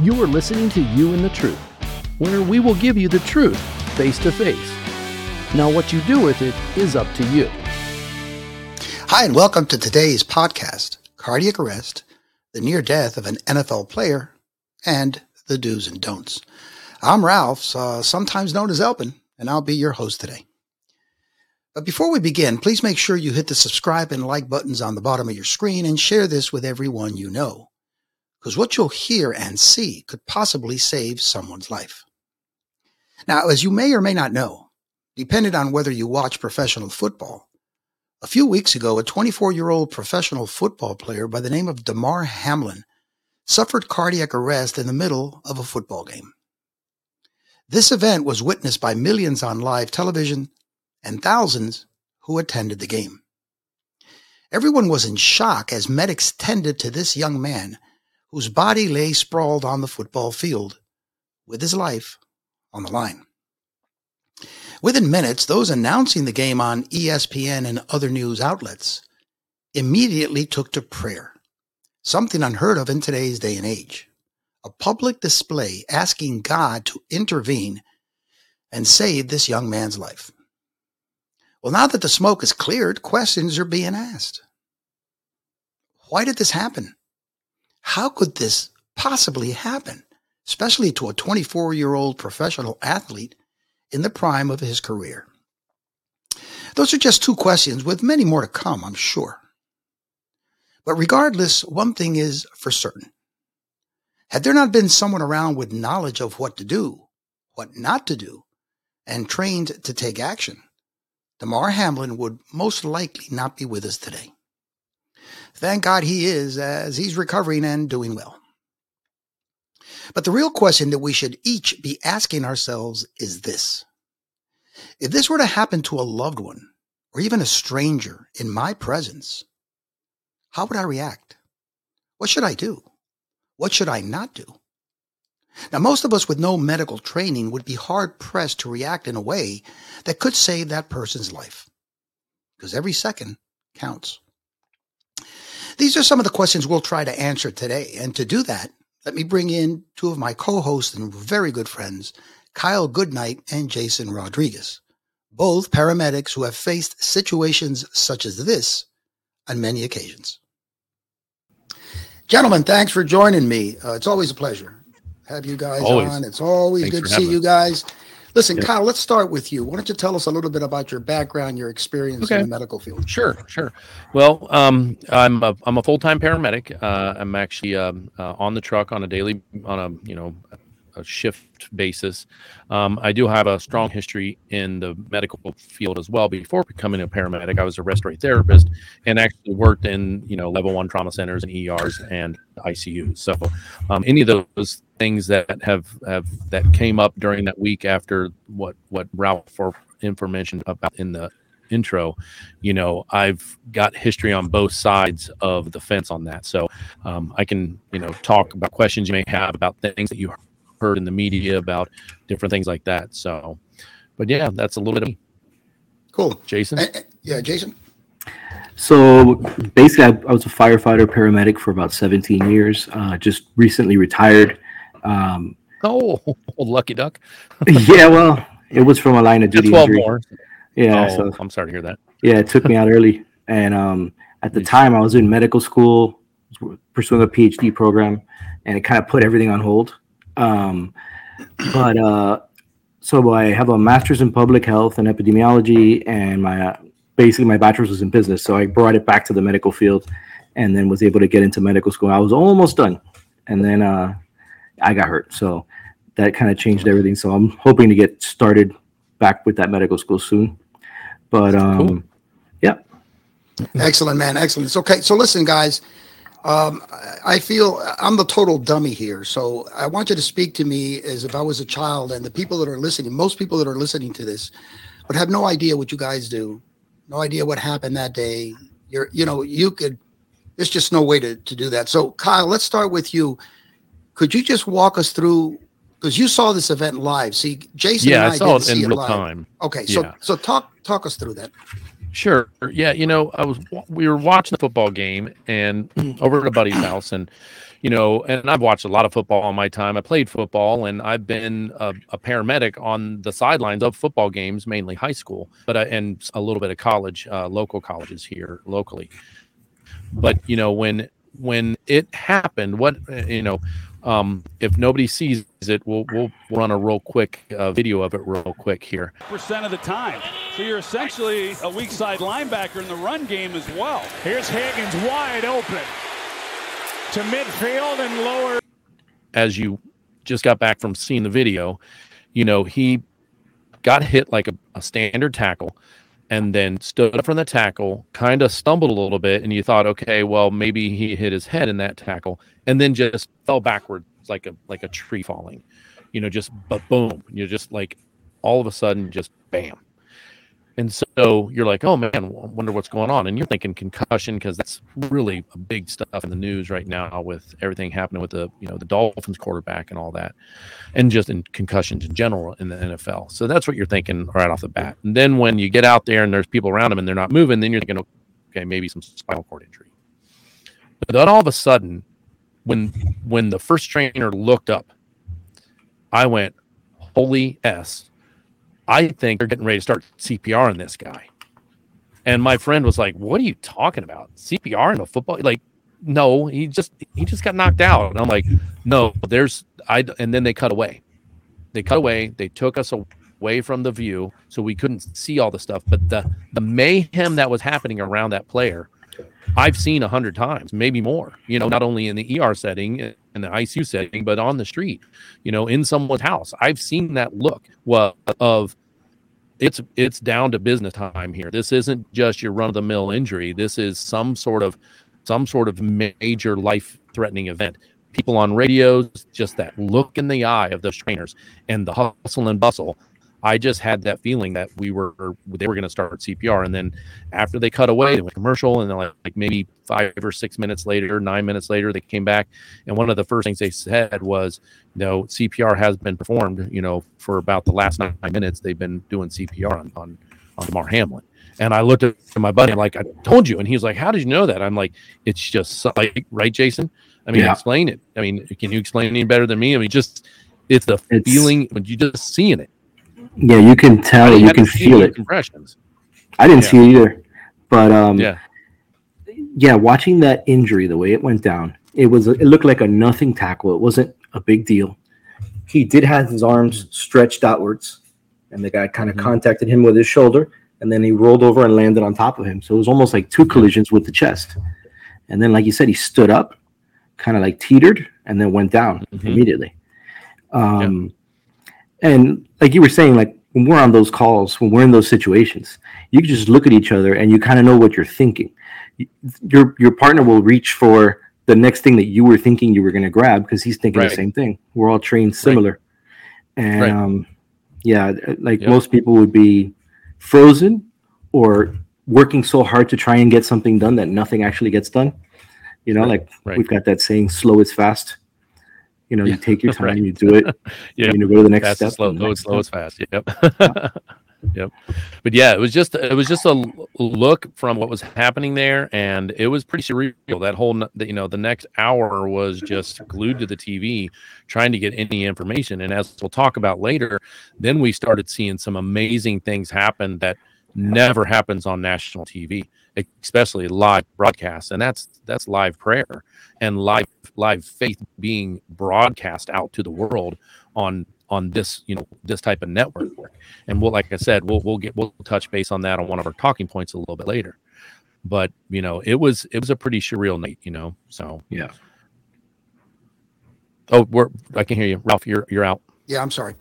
You are listening to You in the Truth, where we will give you the truth face to face. Now what you do with it is up to you. Hi, and welcome to today's podcast, Cardiac Arrest, the Near Death of an NFL Player, and the Do's and Don'ts. I'm Ralph, sometimes known as Elpin, and I'll be your host today. But before we begin, please make sure you hit the subscribe and like buttons on the bottom of your screen and share this with everyone you know, because what you'll hear and see could possibly save someone's life. Now, as you may or may not know, depending on whether you watch professional football, a few weeks ago, a 24-year-old professional football player by the name of Damar Hamlin suffered cardiac arrest in the middle of a football game. This event was witnessed by millions on live television and thousands who attended the game. Everyone was in shock as medics tended to this young man whose body lay sprawled on the football field with his life on the line. Within minutes, those announcing the game on ESPN and other news outlets immediately took to prayer, something unheard of in today's day and age, a public display asking God to intervene and save this young man's life. Well, now that the smoke is cleared, questions are being asked. Why did this happen? How could this possibly happen, especially to a 24-year-old professional athlete in the prime of his career? Those are just two questions, with many more to come, I'm sure. But regardless, one thing is for certain. Had there not been someone around with knowledge of what to do, what not to do, and trained to take action, Damar Hamlin would most likely not be with us today. Thank God he is, as he's recovering and doing well. But the real question that we should each be asking ourselves is this: if this were to happen to a loved one, or even a stranger in my presence, how would I react? What should I do? What should I not do? Now, most of us with no medical training would be hard-pressed to react in a way that could save that person's life, because every second counts. These are some of the questions we'll try to answer today, and to do that, let me bring in two of my co-hosts and very good friends, Kyle Goodnight and Jason Rodriguez, both paramedics who have faced situations such as this on many occasions. Gentlemen, thanks for joining me. It's always a pleasure to have you guys on. It's always good to see you guys. Listen, Kyle, let's start with you. Why don't you tell us a little bit about your background, your experience in the medical field? Sure. Well, I'm a full-time paramedic. I'm actually on the truck on a daily, a shift basis. I do have a strong history in the medical field as well. Before becoming a paramedic, I was a respiratory therapist and actually worked in, level one trauma centers and ERs and ICUs. So any of those things that have that came up during that week after what Ralph for information about in the intro, I've got history on both sides of the fence on that. So I can, talk about questions you may have about things that you heard in the media about different things like that. So, but yeah, that's a little bit of cool. Jason? Yeah, Jason. So basically I was a firefighter paramedic for about 17 years, just recently retired. Lucky duck. Yeah, well, it was from a line of duty 12 injury. More. Yeah. So, I'm sorry to hear that. Yeah. It took me out early. And at the time I was in medical school, pursuing a PhD program, and it kind of put everything on hold. So I have a master's in public health and epidemiology, and my bachelor's was in business. So I brought it back to the medical field and then was able to get into medical school. I was almost done. And then, I got hurt. So that kind of changed everything. So I'm hoping to get started back with that medical school soon, but, cool. Yeah. Excellent, man. Excellent. Okay. So listen, guys, I feel I'm the total dummy here. So I want you to speak to me as if I was a child, and the people that are listening, most people that are listening to this would have no idea what you guys do, no idea what happened that day. There's just no way to do that. So Kyle, let's start with you. Could you just walk us through, because you saw this event live? See, Jason and I saw it in real time. Okay, so talk us through that. Sure. Yeah, we were watching the football game and over at a buddy's house, and you know, and I've watched a lot of football all my time. I played football, and I've been a paramedic on the sidelines of football games, mainly high school, but and a little bit of college, local colleges here locally. But, you know, when it happened, what, you know, if nobody sees it, we'll run a real quick video of it real quick here. % of the time. So you're essentially a weak side linebacker in the run game as well. Here's Higgins wide open to midfield and lower. As you just got back from seeing the video, you know, he got hit like a standard tackle, and then stood up from the tackle, kind of stumbled a little bit, and you thought, okay, well, maybe he hit his head in that tackle, and then just fell backward like a tree falling. You know, just boom. You're just like, all of a sudden, just bam. And so you're like, oh, man, I wonder what's going on. And you're thinking concussion, because that's really big stuff in the news right now with everything happening with the, you know, the Dolphins quarterback and all that, and just in concussions in general in the NFL. So that's what you're thinking right off the bat. And then when you get out there and there's people around them and they're not moving, then you're thinking, okay, maybe some spinal cord injury. But then all of a sudden, when the first trainer looked up, I went, holy S. I think they're getting ready to start CPR on this guy. And my friend was like, what are you talking about? CPR in a football? Like, no, he just got knocked out. And I'm like, no, and then they cut away. They took us away from the view, so we couldn't see all the stuff. But the mayhem that was happening around that player, I've seen 100 times, maybe more, you know, not only in the ER setting and the ICU setting, but on the street, you know, in someone's house. I've seen that look of it's down to business time here. This isn't just your run of the mill injury. This is some sort of major life threatening event. People on radios, just that look in the eye of those trainers and the hustle and bustle. I just had that feeling that they were going to start CPR. And then after they cut away, they went commercial, and then like maybe 5 or 6 minutes later, 9 minutes later, they came back. And one of the first things they said was, no, CPR has been performed, you know, for about the last 9 minutes, they've been doing CPR on Damar Hamlin. And I looked at my buddy, I'm like, I told you. And he was like, how did you know that? I'm like, it's just like, right, Jason? I mean, yeah. Explain it. I mean, can you explain it any better than me? I mean, just, it's the feeling when you just seeing it. Yeah, you can tell it. You can feel it. I didn't see it either. But, yeah, watching that injury, the way it went down, it looked like a nothing tackle. It wasn't a big deal. He did have his arms stretched outwards, and the guy kind of contacted him with his shoulder, and then he rolled over and landed on top of him. So it was almost like 2 collisions with the chest. And then, like you said, he stood up, kind of like teetered, and then went down immediately. And like you were saying, like when we're on those calls, when we're in those situations, you can just look at each other and you kind of know what you're thinking. Your partner will reach for the next thing that you were thinking you were going to grab, because he's thinking the same thing. We're all trained similar. And most people would be frozen or working so hard to try and get something done that nothing actually gets done. You know, we've got that saying, slow is fast. You know, you take your time, you do it, and you go to the next step. Slow is fast. Yep. But yeah, it was just a look from what was happening there, and it was pretty surreal. That whole, you know, the next hour was just glued to the TV, trying to get any information. And as we'll talk about later, then we started seeing some amazing things happen that never happens on national TV, especially live broadcasts. And that's live prayer and live faith being broadcast out to the world on this, you know, this type of network. And we'll, like I said, we'll touch base on that on one of our talking points a little bit later. But, you know, it was a pretty surreal night, you know. So yeah. Oh, I can hear you, Ralph. You're out. Yeah, I'm sorry.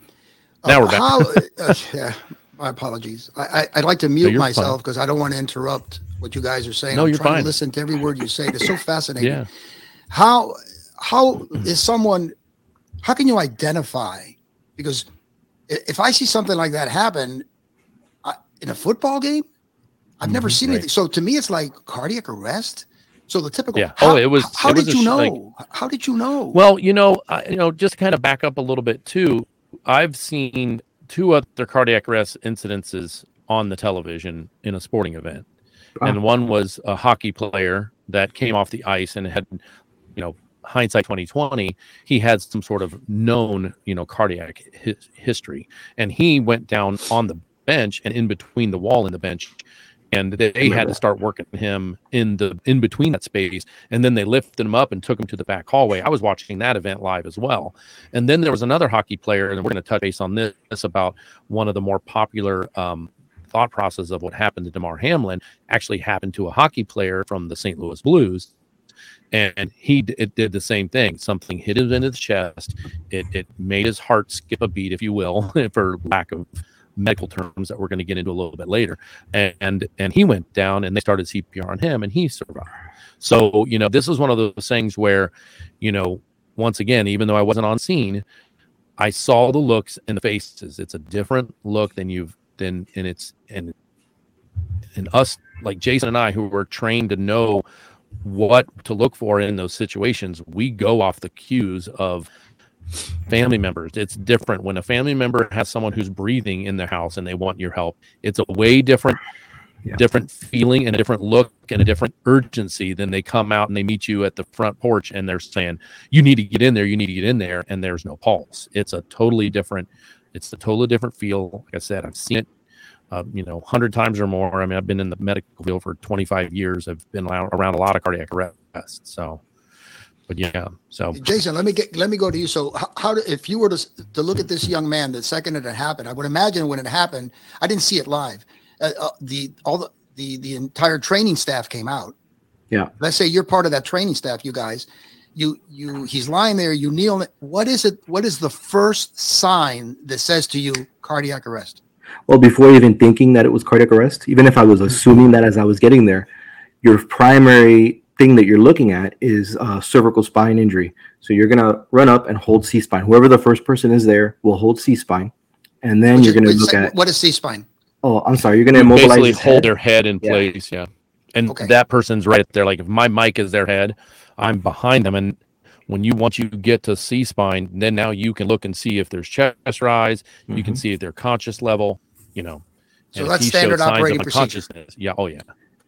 Now we're back. Yeah. My apologies. I'd like to mute myself because I don't want to interrupt what you guys are saying. No, you're fine. To listen to every word you say. It's so fascinating. Yeah. How is someone? How can you identify? Because if I see something like that happen in a football game, I've never seen anything. So to me, it's like cardiac arrest. So the typical. Yeah. How did you know? Well, you know, just kind of back up a little bit too. I've seen 2 other cardiac arrest incidences on the television in a sporting event. And one was a hockey player that came off the ice and had, you know, hindsight 2020, he had some sort of known, cardiac history, and he went down on the bench and in between the wall and the bench, and they had to start working him in between that space, and then they lifted him up and took him to the back hallway. I was watching that event live as well. And then there was another hockey player, and we're going to touch base on this about one of the more popular thought process of what happened to Damar Hamlin actually happened to a hockey player from the St. Louis Blues. And it did the same thing. Something hit him in his chest. It made his heart skip a beat, if you will, for lack of medical terms that we're going to get into a little bit later. And he went down, and they started CPR on him, and he survived. So, this is one of those things where, once again, even though I wasn't on scene, I saw the looks and the faces. It's a different look than us, like Jason and I, who were trained to know what to look for in those situations. We go off the cues of family members. It's different when a family member has someone who's breathing in their house and they want your help. It's a way different feeling and a different look and a different urgency than they come out and they meet you at the front porch and they're saying, you need to get in there, and there's no pulse. It's a totally different feel. Like I said, I've seen it 100 times or more. I mean, I've been in the medical field for 25 years. I've been around a lot of cardiac arrest. So Jason, let me go to you. So how if you were to look at this young man the second it had happened, I would imagine when it happened, I didn't see it live. The entire training staff came out. Yeah. Let's say you're part of that training staff, you guys. He's lying there. You kneel. What is it? What is the first sign that says to you cardiac arrest? Well, before even thinking that it was cardiac arrest, even if I was assuming that as I was getting there, your primary thing that you're looking at is cervical spine injury. So you're going to run up and hold C-spine. Whoever the first person is there will hold C-spine. And then you're going to look at... What is C-spine? Oh, I'm sorry. You're going to immobilize basically hold their head in place, yeah. And that person's right there. Like if my mic is their head, I'm behind them. And when you get to C-spine, then now you can look and see if there's chest rise. Mm-hmm. You can see if they're conscious level, So that's standard operating procedure. Yeah, oh yeah.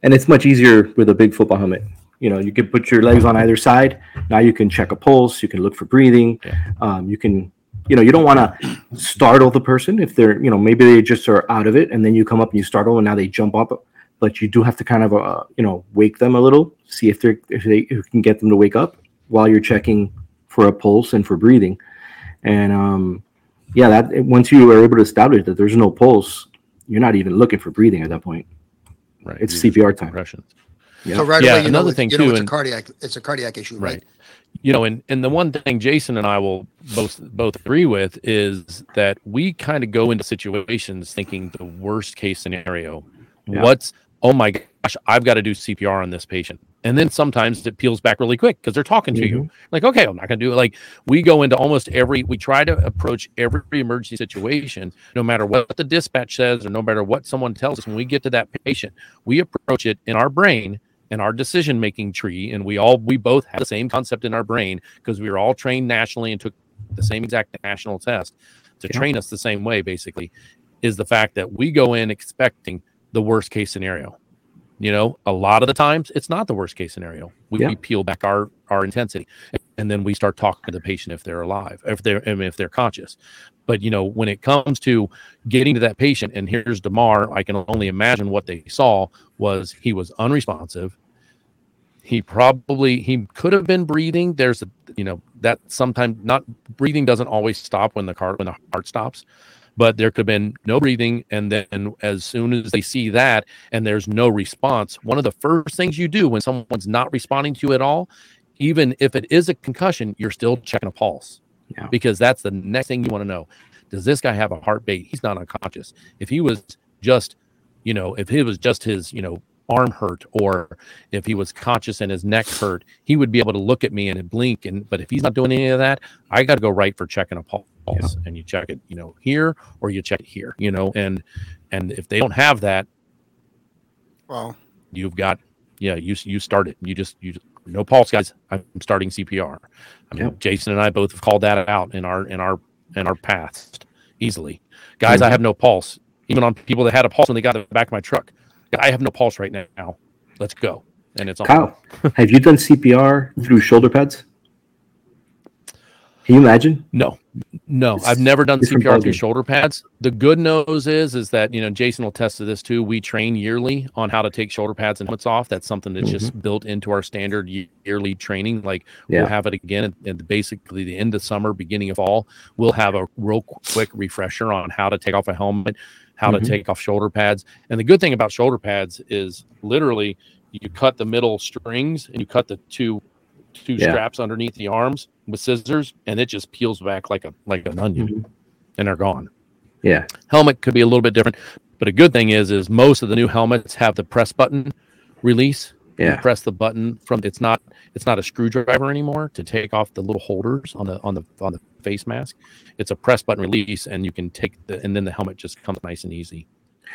And it's much easier with a big football helmet. You can put your legs on either side. Now you can check a pulse. You can look for breathing. Yeah. You can, you don't want to startle the person if they're, maybe they just are out of it, and then you come up and you startle, and now they jump up. But you do have to kind of, wake them a little, see if you can get them to wake up while you're checking for a pulse and for breathing. And once you are able to establish that there's no pulse, you're not even looking for breathing at that point. Right, it's CPR time. Yeah. So away, another thing too, it's a cardiac issue, right? And the one thing Jason and I will both agree with is that we kind of go into situations thinking the worst case scenario. Yeah. Oh my gosh, I've got to do CPR on this patient. And then sometimes it peels back really quick because they're talking to you. Like, okay, I'm not going to do it. Like we go into we try to approach every emergency situation, no matter what the dispatch says or no matter what someone tells us. When we get to that patient, we approach it in our brain and our decision-making tree. And we both have the same concept in our brain because we were all trained nationally and took the same exact national test to train us the same way, basically, is the fact that we go in expecting the worst case scenario. A lot of the times it's not the worst case scenario. We peel back our intensity, and then we start talking to the patient if they're alive, if they're conscious. But when it comes to getting to that patient, and here's Damar, I can only imagine what they saw was he was unresponsive. He could have been breathing. There's that sometimes not breathing doesn't always stop when the heart stops. But there could have been no breathing, and then as soon as they see that and there's no response, one of the first things you do when someone's not responding to you at all, even if it is a concussion, you're still checking a pulse because that's the next thing you want to know. Does this guy have a heartbeat? He's not unconscious. If he was just, if it was just his, arm hurt, or if he was conscious and his neck hurt, he would be able to look at me and blink. But if he's not doing any of that, I got to go right for checking a pulse. Yeah. And you check it, here, or you check it here, and if they don't have that, well, you've got, you start it. No pulse, guys. I'm starting CPR. I mean, Jason and I both have called that out in our past easily. Guys, I have no pulse. Even on people that had a pulse when they got to the back of my truck, I have no pulse right now. Let's go. And it's on. Kyle, have you done CPR through shoulder pads? Can you imagine? No, I've never done CPR through shoulder pads. The good news is that, Jason will test to this too. We train yearly on how to take shoulder pads and helmets off. That's something that's just built into our standard yearly training. We'll have it again at basically the end of summer, beginning of fall. We'll have a real quick refresher on how to take off a helmet, how to take off shoulder pads. And the good thing about shoulder pads is literally you cut the middle strings and you cut the two straps underneath the arms with scissors, and it just peels back like an onion, and they're gone. Yeah. Helmet could be a little bit different, but a good thing is most of the new helmets have the press button release. Yeah. You press the button from it's not a screwdriver anymore to take off the little holders on the face mask. It's a press button release, and you can and then the helmet just comes nice and easy.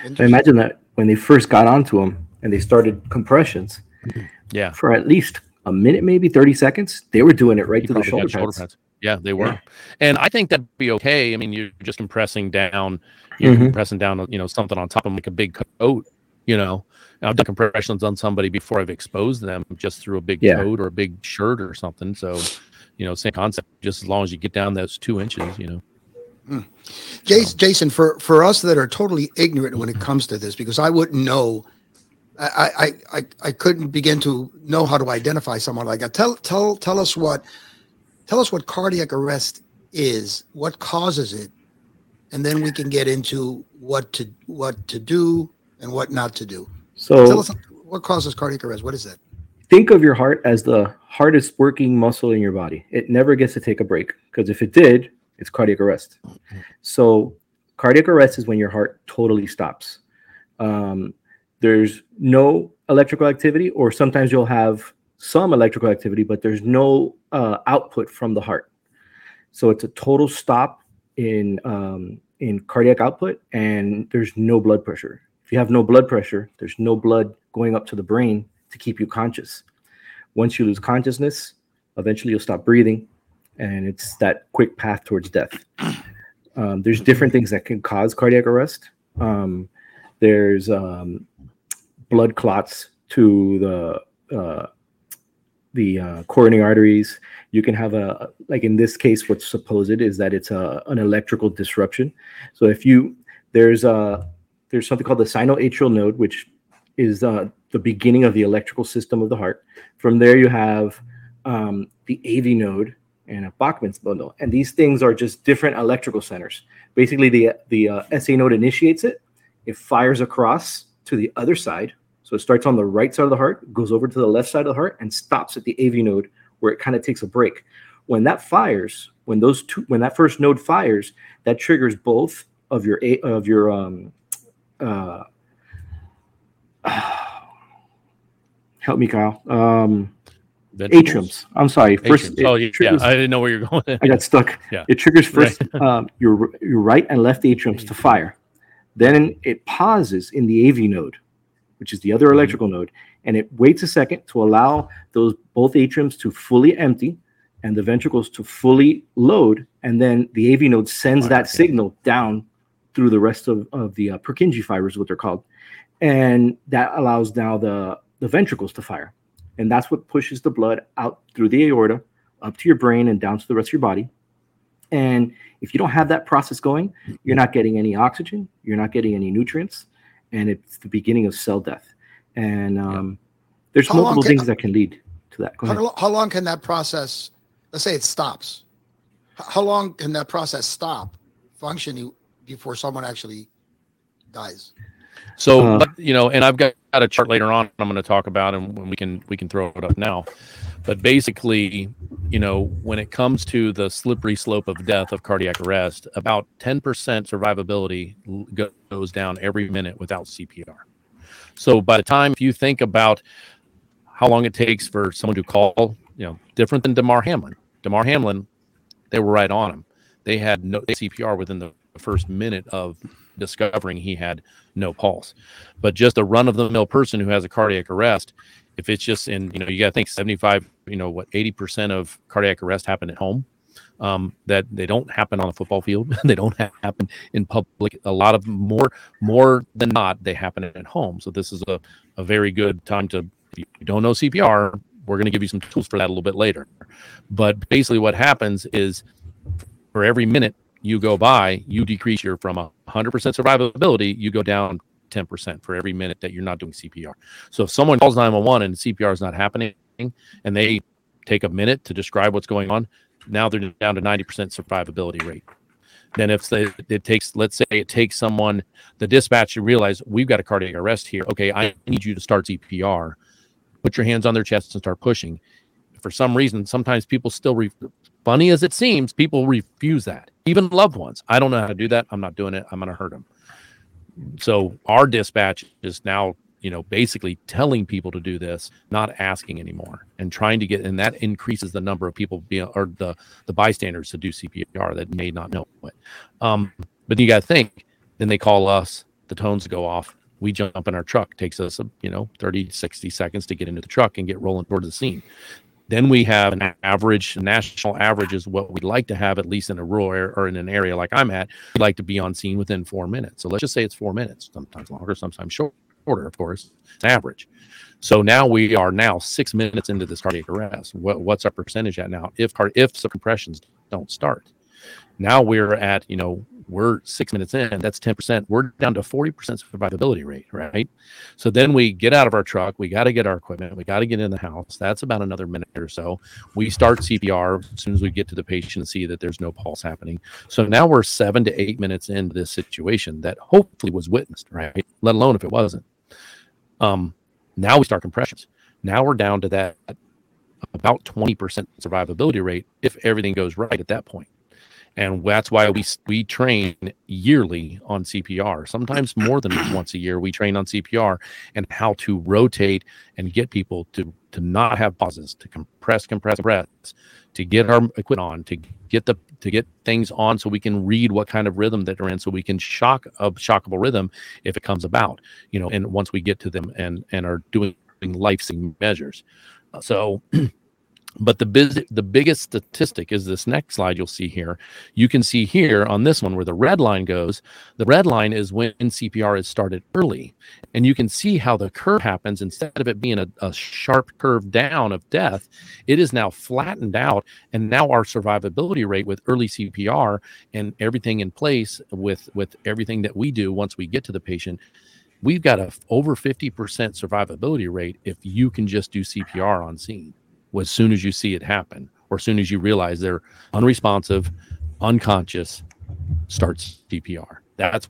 I imagine that when they first got onto them and they started compressions, for at least a minute, maybe 30 seconds, they were doing it right to the shoulder pads. Yeah, they were. Yeah. And I think that'd be okay. I mean, you're just compressing down, something on top of them like a big coat, I've done compressions on somebody before. I've exposed them just through a big coat or a big shirt or something. So, same concept, just as long as you get down those 2 inches, Jason, for us that are totally ignorant when it comes to this, because I wouldn't know, I couldn't begin to know how to identify someone like that. Tell us what cardiac arrest is, what causes it, and then we can get into what to do and what not to do. So tell us what causes cardiac arrest. What is that? Think of your heart as the hardest working muscle in your body. It never gets to take a break, because if it did, it's cardiac arrest. So cardiac arrest is when your heart totally stops. There's no electrical activity, or sometimes you'll have some electrical activity, but there's no output from the heart. So it's a total stop in cardiac output, and there's no blood pressure. If you have no blood pressure, there's no blood going up to the brain to keep you conscious. Once you lose consciousness, eventually you'll stop breathing, and it's that quick path towards death. There's different things that can cause cardiac arrest. There's blood clots to the coronary arteries. You can have in this case, what's supposed is that it's an electrical disruption. So there's something called the sinoatrial node, which is the beginning of the electrical system of the heart. From there, you have the AV node and a Bachmann's bundle, and these things are just different electrical centers. Basically, the SA node initiates it. It fires across to the other side. So it starts on the right side of the heart, goes over to the left side of the heart, and stops at the AV node, where it kind of takes a break. When that fires, when that first node fires, that triggers both of help me, Kyle. Atriums. I'm sorry. First, atriums. Triggers, I didn't know where you're going. I got stuck. Yeah. It triggers first your right and left atriums to fire. Then it pauses in the AV node, which is the other electrical node, and it waits a second to allow those both atriums to fully empty and the ventricles to fully load, and then the AV node sends that signal down through the rest of the Purkinje fibers, what they're called, and that allows now the ventricles to fire, and that's what pushes the blood out through the aorta, up to your brain, and down to the rest of your body. And if you don't have that process going, you're not getting any oxygen, you're not getting any nutrients, and it's the beginning of cell death. And there's multiple things that can lead to that. How long can that process, let's say it stops, how long can that process stop functioning before someone actually dies? So, and I've got a chart later on I'm going to talk about, and we can throw it up now. But basically, when it comes to the slippery slope of death of cardiac arrest, about 10% survivability goes down every minute without CPR. So by the time, if you think about how long it takes for someone to call, different than Damar Hamlin. Damar Hamlin, they were right on him. They had no CPR within the first minute of discovering he had no pulse. But just a run-of-the-mill person who has a cardiac arrest, if it's just in, you got to think 80% of cardiac arrest happen at home, that they don't happen on a football field. They don't happen in public. A lot of more than not, they happen at home. So this is a very good time to, if you don't know CPR, we're going to give you some tools for that a little bit later. But basically what happens is for every minute you go by, you decrease your from 100% survivability, you go down 10% for every minute that you're not doing CPR. So if someone calls 911 and CPR is not happening and they take a minute to describe what's going on, now they're down to 90% survivability rate. Then if it takes, let's say it takes someone, the dispatch, you realize we've got a cardiac arrest here. Okay, I need you to start CPR. Put your hands on their chest and start pushing. For some reason, sometimes people still, funny as it seems, people refuse that. Even loved ones. I don't know how to do that. I'm not doing it. I'm going to hurt them. So our dispatch is now, basically telling people to do this, not asking anymore, and trying to get, and that increases the number of people or the bystanders to do CPR that may not know it. But you got to think, then they call us, the tones go off, we jump in our truck, takes us, 30, 60 seconds to get into the truck and get rolling towards the scene. Then we have an average, national average is what we'd like to have, at least in a rural area or in an area like I'm at. We'd like to be on scene within 4 minutes. So let's just say it's 4 minutes, sometimes longer, sometimes shorter, of course, it's average. So now we are 6 minutes into this cardiac arrest. What's our percentage at now? If compressions don't start, now we're at, we're 6 minutes in, that's 10%. We're down to 40% survivability rate, right? So then we get out of our truck. We got to get our equipment. We got to get in the house. That's about another minute or so. We start CPR as soon as we get to the patient and see that there's no pulse happening. So now we're 7 to 8 minutes into this situation that hopefully was witnessed, right? Let alone if it wasn't. Now we start compressions. Now we're down to that about 20% survivability rate if everything goes right at that point. And that's why we train yearly on CPR. Sometimes more than once a year, we train on CPR and how to rotate and get people to not have pauses, to compress, to get our equipment on, to get things on so we can read what kind of rhythm that they're in, so we can shock a shockable rhythm if it comes about, and once we get to them and are doing life-saving measures. So... But the biggest statistic is this next slide you'll see here. You can see here on this one where the red line goes. The red line is when CPR is started early. And you can see how the curve happens. Instead of it being a sharp curve down of death, it is now flattened out. And now our survivability rate with early CPR and everything in place with everything that we do once we get to the patient, we've got a over 50% survivability rate if you can just do CPR on scene. As soon as you see it happen, or as soon as you realize they're unresponsive, unconscious, starts CPR. That's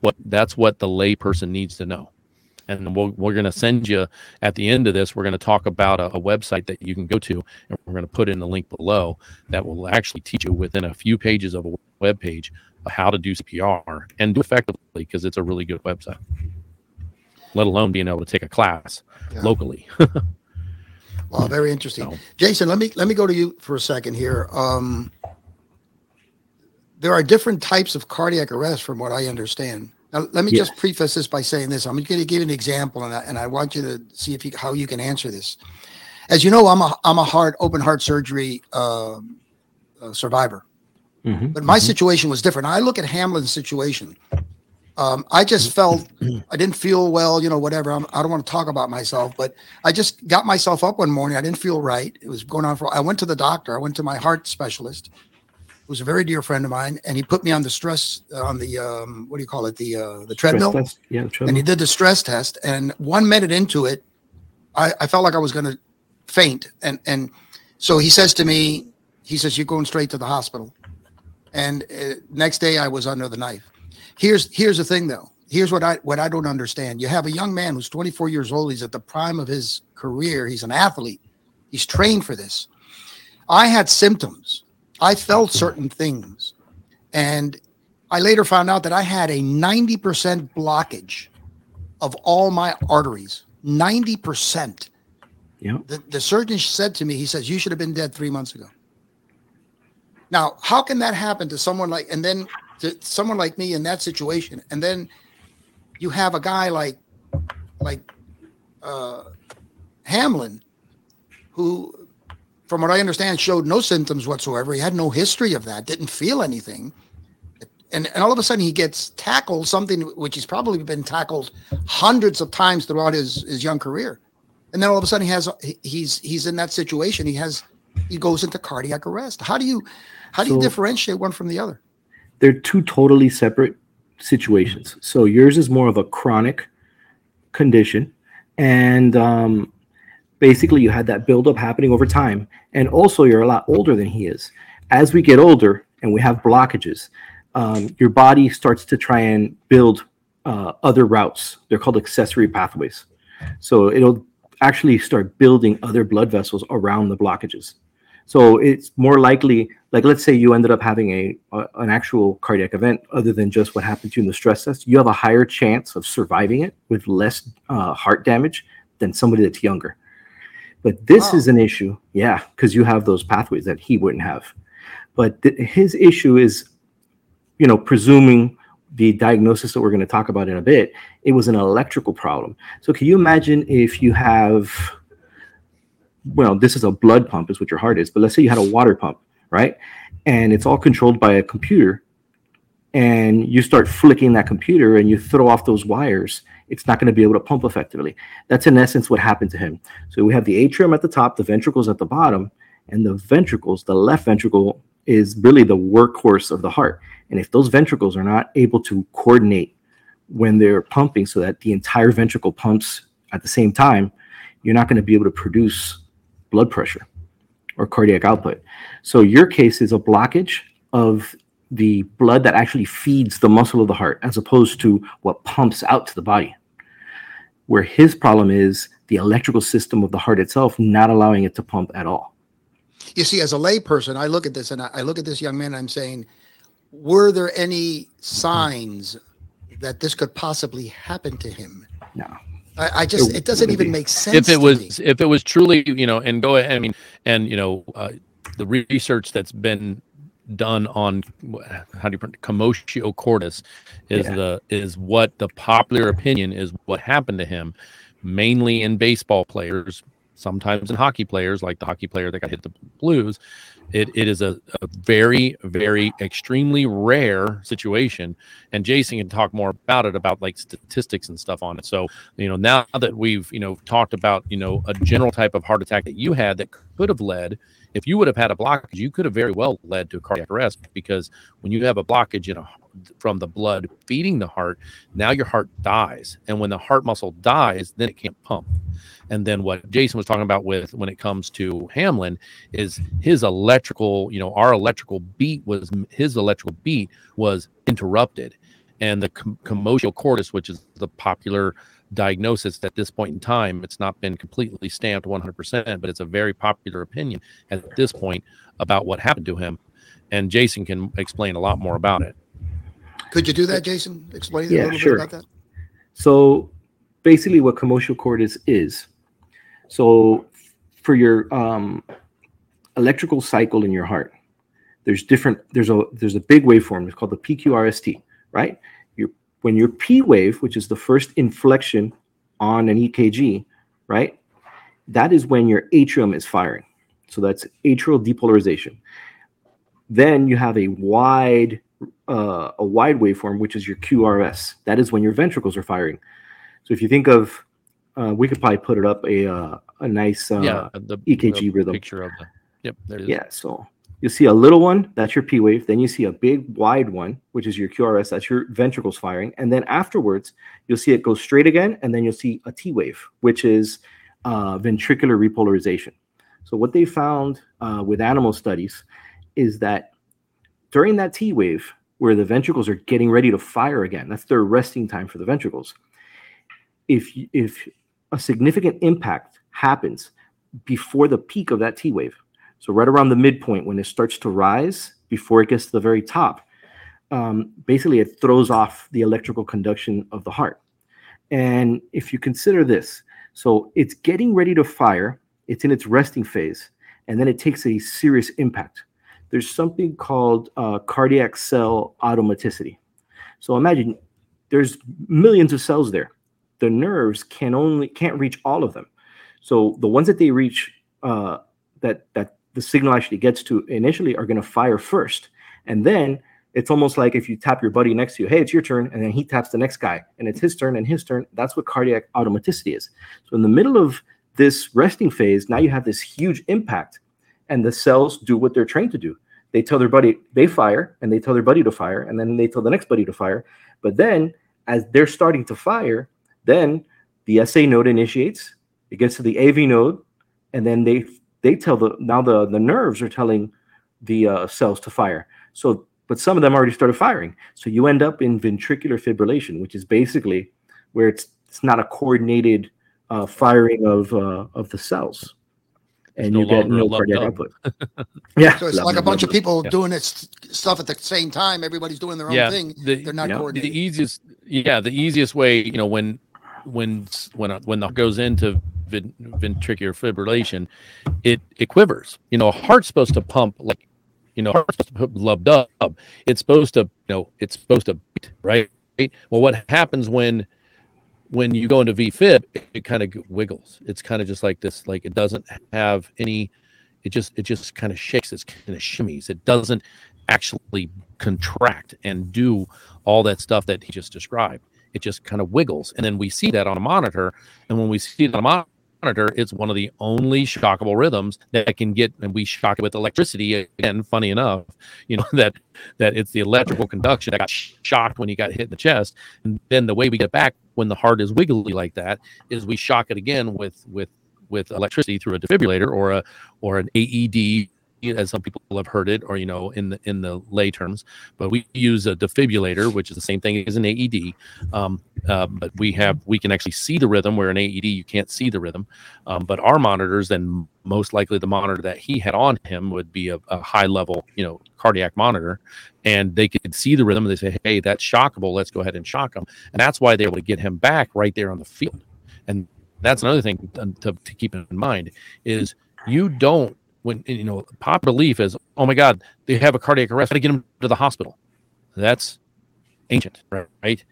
what the lay person needs to know. And we're going to send you, at the end of this, we're going to talk about a website that you can go to, and we're going to put in the link below that will actually teach you within a few pages of a web page how to do CPR and do effectively, because it's a really good website, let alone being able to take a class locally. Wow, very interesting. No. Jason, let me go to you for a second here. There are different types of cardiac arrest from what I understand. Now, let me just preface this by saying this. I'm going to give an example, and I want you to see if how you can answer this. As you know, I'm a open heart surgery survivor, but my situation was different. I look at Hamlin's situation. I just felt I didn't feel well, whatever. I don't want to talk about myself, but I just got myself up one morning. I didn't feel right. It was going on I went to the doctor. I went to my heart specialist, who's a very dear friend of mine, and he put me on the stress on the the treadmill. Yeah, treadmill. And he did the stress test. And 1 minute into it, I felt like I was going to faint. And so he says to me, "You're going straight to the hospital." And next day, I was under the knife. Here's the thing, though. Here's what I don't understand. You have a young man who's 24 years old. He's at the prime of his career. He's an athlete. He's trained for this. I had symptoms. I felt certain things. And I later found out that I had a 90% blockage of all my arteries. 90%. Yeah. The surgeon said to me, he says, "You should have been dead 3 months ago." Now, how can that happen to someone like, and then to someone like me in that situation, and then you have a guy like Hamlin, who, from what I understand, showed no symptoms whatsoever. He had no history of that, didn't feel anything, and all of a sudden he gets tackled, something which he's probably been tackled hundreds of times throughout his young career, and then all of a sudden he's in that situation. He goes into cardiac arrest. How do you differentiate one from the other? They're two totally separate situations. So yours is more of a chronic condition, and basically you had that buildup happening over time. And also you're a lot older than he is. As we get older and we have blockages, your body starts to try and build other routes. They're called accessory pathways. So it'll actually start building other blood vessels around the blockages. So it's more likely, like let's say you ended up having an actual cardiac event other than just what happened to you in the stress test. You have a higher chance of surviving it with less heart damage than somebody that's younger. But this is an issue, yeah, because you have those pathways that he wouldn't have. But his issue is, you know, presuming the diagnosis that we're going to talk about in a bit, it was an electrical problem. So can you imagine if you have... well, this is a blood pump is what your heart is, but let's say you had a water pump, right? And it's all controlled by a computer, and you start flicking that computer and you throw off those wires. It's not going to be able to pump effectively. That's in essence what happened to him. So we have the atrium at the top, the ventricles at the bottom, and the ventricles, the left ventricle is really the workhorse of the heart. And if those ventricles are not able to coordinate when they're pumping so that the entire ventricle pumps at the same time, you're not going to be able to produce blood pressure or cardiac output. So your case is a blockage of the blood that actually feeds the muscle of the heart as opposed to what pumps out to the body. Where his problem is the electrical system of the heart itself not allowing it to pump at all. You see, as a layperson, I look at this and I look at this young man and I'm saying, were there any signs that this could possibly happen to him? No. I just, it doesn't even make sense. If it was truly, you know, and go ahead, I mean, and, you know, the research that's been done on, how do you pronounce it? Commotio Cordis is what the popular opinion is what happened to him, mainly in baseball players, sometimes in hockey players, like the hockey player that got hit the Blues. It is a very, very extremely rare situation. And Jason can talk more about it, about like statistics and stuff on it. So, you know, now that we've, you know, talked about, you know, a general type of heart attack that you had that could have led, if you would have had a blockage, you could have very well led to a cardiac arrest, because when you have a blockage from the blood feeding the heart, now your heart dies. And when the heart muscle dies, then it can't pump. And then what Jason was talking about with when it comes to Hamlin is his electrical, you know, our electrical beat was, his electrical beat was interrupted. And the commotio cordis, which is the popular diagnosis at this point in time, it's not been completely stamped 100%, but it's a very popular opinion at this point about what happened to him. And Jason can explain a lot more about it. Could you do that, Jason? Explain a little bit about that. So basically what commotio cordis is, so for your electrical cycle in your heart, there's a big waveform. It's called the PQRST, right? When your P wave, which is the first inflection on an EKG, right? That is when your atrium is firing. So that's atrial depolarization. Then you have a wide waveform, which is your QRS. That is when your ventricles are firing. So if you think of, we could probably put it up a nice EKG rhythm. Picture of the, yep, there it is. Yeah, so you see a little one, that's your P wave. Then you see a big wide one, which is your QRS. That's your ventricles firing. And then afterwards, you'll see it go straight again, and then you'll see a T wave, which is ventricular repolarization. So what they found with animal studies is that during that T wave, where the ventricles are getting ready to fire again, that's their resting time for the ventricles. If a significant impact happens before the peak of that T wave, so right around the midpoint when it starts to rise, before it gets to the very top, basically it throws off the electrical conduction of the heart. And if you consider this, so it's getting ready to fire, it's in its resting phase, and then it takes a serious impact. There's something called cardiac cell automaticity. So imagine there's millions of cells there. The nerves can't reach all of them. So the ones that they reach, that the signal actually gets to initially, are going to fire first. And then it's almost like if you tap your buddy next to you, hey, it's your turn. And then he taps the next guy and it's his turn and his turn. That's what cardiac automaticity is. So in the middle of this resting phase, now you have this huge impact. And the cells do what they're trained to do. They tell their buddy, they fire, and they tell their buddy to fire, and then they tell the next buddy to fire. But then as they're starting to fire, then the SA node initiates, it gets to the AV node, and then they tell the, now the nerves are telling the cells to fire. So, but some of them already started firing. So you end up in ventricular fibrillation, which is basically where it's not a coordinated firing of the cells. And you get no cardiac output. Yeah. So it's like a bunch of people doing this stuff at the same time. Everybody's doing their own thing. They're not coordinated. The easiest way, you know, when the heart goes into ventricular fibrillation, it quivers. You know, a heart's supposed to pump like, you know, heart's supposed to pump love dub. It's supposed to, you know, it's supposed to beat, right? Well, what happens when you go into VFib, it kind of wiggles. It's kind of just like this, like it doesn't have any, it just kind of shakes, it's kind of shimmies. It doesn't actually contract and do all that stuff that he just described. It just kind of wiggles. And then we see that on a monitor. And when we see it on a monitor, it's one of the only shockable rhythms that can get, and we shock it with electricity. Again, funny enough, you know, that it's the electrical conduction that got shocked when he got hit in the chest. And then the way we get back, when the heart is wiggly like that, is we shock it again with electricity through a defibrillator or an AED, as some people have heard it, or, you know, in the lay terms. But we use a defibrillator, which is the same thing as an AED. But we can actually see the rhythm, where an AED you can't see the rhythm. But our monitors, then most likely the monitor that he had on him would be a high level, you know, cardiac monitor, and they could see the rhythm. And they say, hey, that's shockable. Let's go ahead and shock him. And that's why they were able to get him back right there on the field. And that's another thing to keep in mind is you don't, when, you know, pop belief is, oh my God, they have a cardiac arrest, gotta get them to the hospital. That's ancient, right?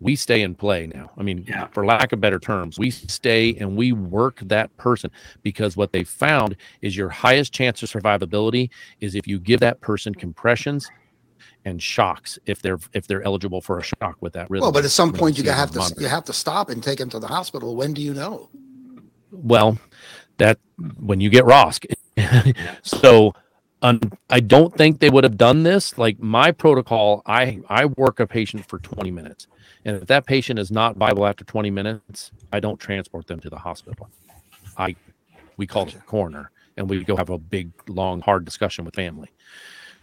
We stay and play now. I mean, for lack of better terms, we stay and we work that person, because what they found is your highest chance of survivability is if you give that person compressions and shocks, if they're eligible for a shock with that rhythm. Well, but at some point you have to stop and take them to the hospital. When do you know? Well, that when you get ROSC. So I don't think they would have done this. Like my protocol, I work a patient for 20 minutes. And if that patient is not viable after 20 minutes, I don't transport them to the hospital. We call it the coroner, and we go have a big, long, hard discussion with family.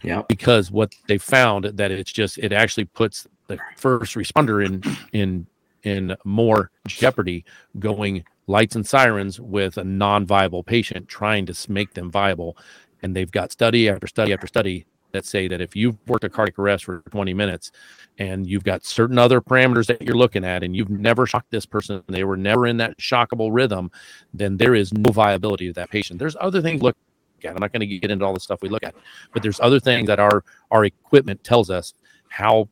Yeah. Because what they found that it's just, it actually puts the first responder in more jeopardy, going lights and sirens with a non-viable patient, trying to make them viable. And they've got study after study after study that say that if you've worked a cardiac arrest for 20 minutes and you've got certain other parameters that you're looking at, and you've never shocked this person, and they were never in that shockable rhythm, then there is no viability to that patient. There's other things to look at. I'm not going to get into all the stuff we look at, but there's other things that our equipment tells us how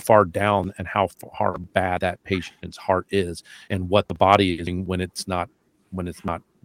far down and how far bad that patient's heart is, and what the body is doing when it's not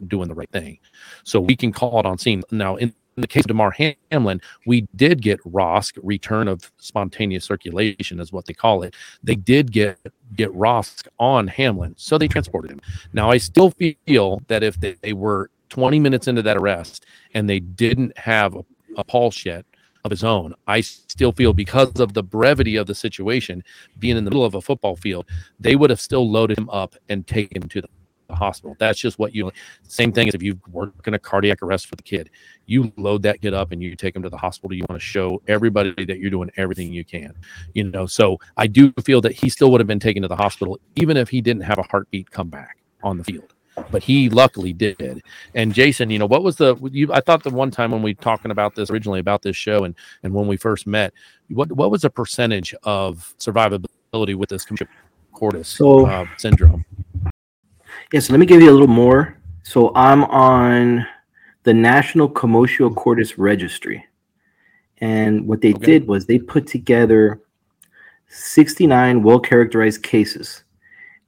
doing the right thing. So we can call it on scene. Now, in the case of Damar Hamlin, we did get ROSC, return of spontaneous circulation is what they call it. They did get ROSC on Hamlin, so they transported him. Now, I still feel that if they were 20 minutes into that arrest and they didn't have a pulse yet of his own, I still feel, because of the brevity of the situation, being in the middle of a football field, they would have still loaded him up and taken him to the hospital. That's just what you, same thing as if you work in a cardiac arrest for the kid, you load that kid up and you take him to the hospital. You want to show everybody that you're doing everything you can, you know? So I do feel that he still would have been taken to the hospital, even if he didn't have a heartbeat come back on the field. But he luckily did. And Jason, you know, what was I thought the one time when we were talking about this originally, about this show, and when we first met, what was the percentage of survivability with this Commotio Cordis syndrome? Yeah, so let me give you a little more. So I'm on the National Commotio Cordis Registry. And what they did was they put together 69 well-characterized cases,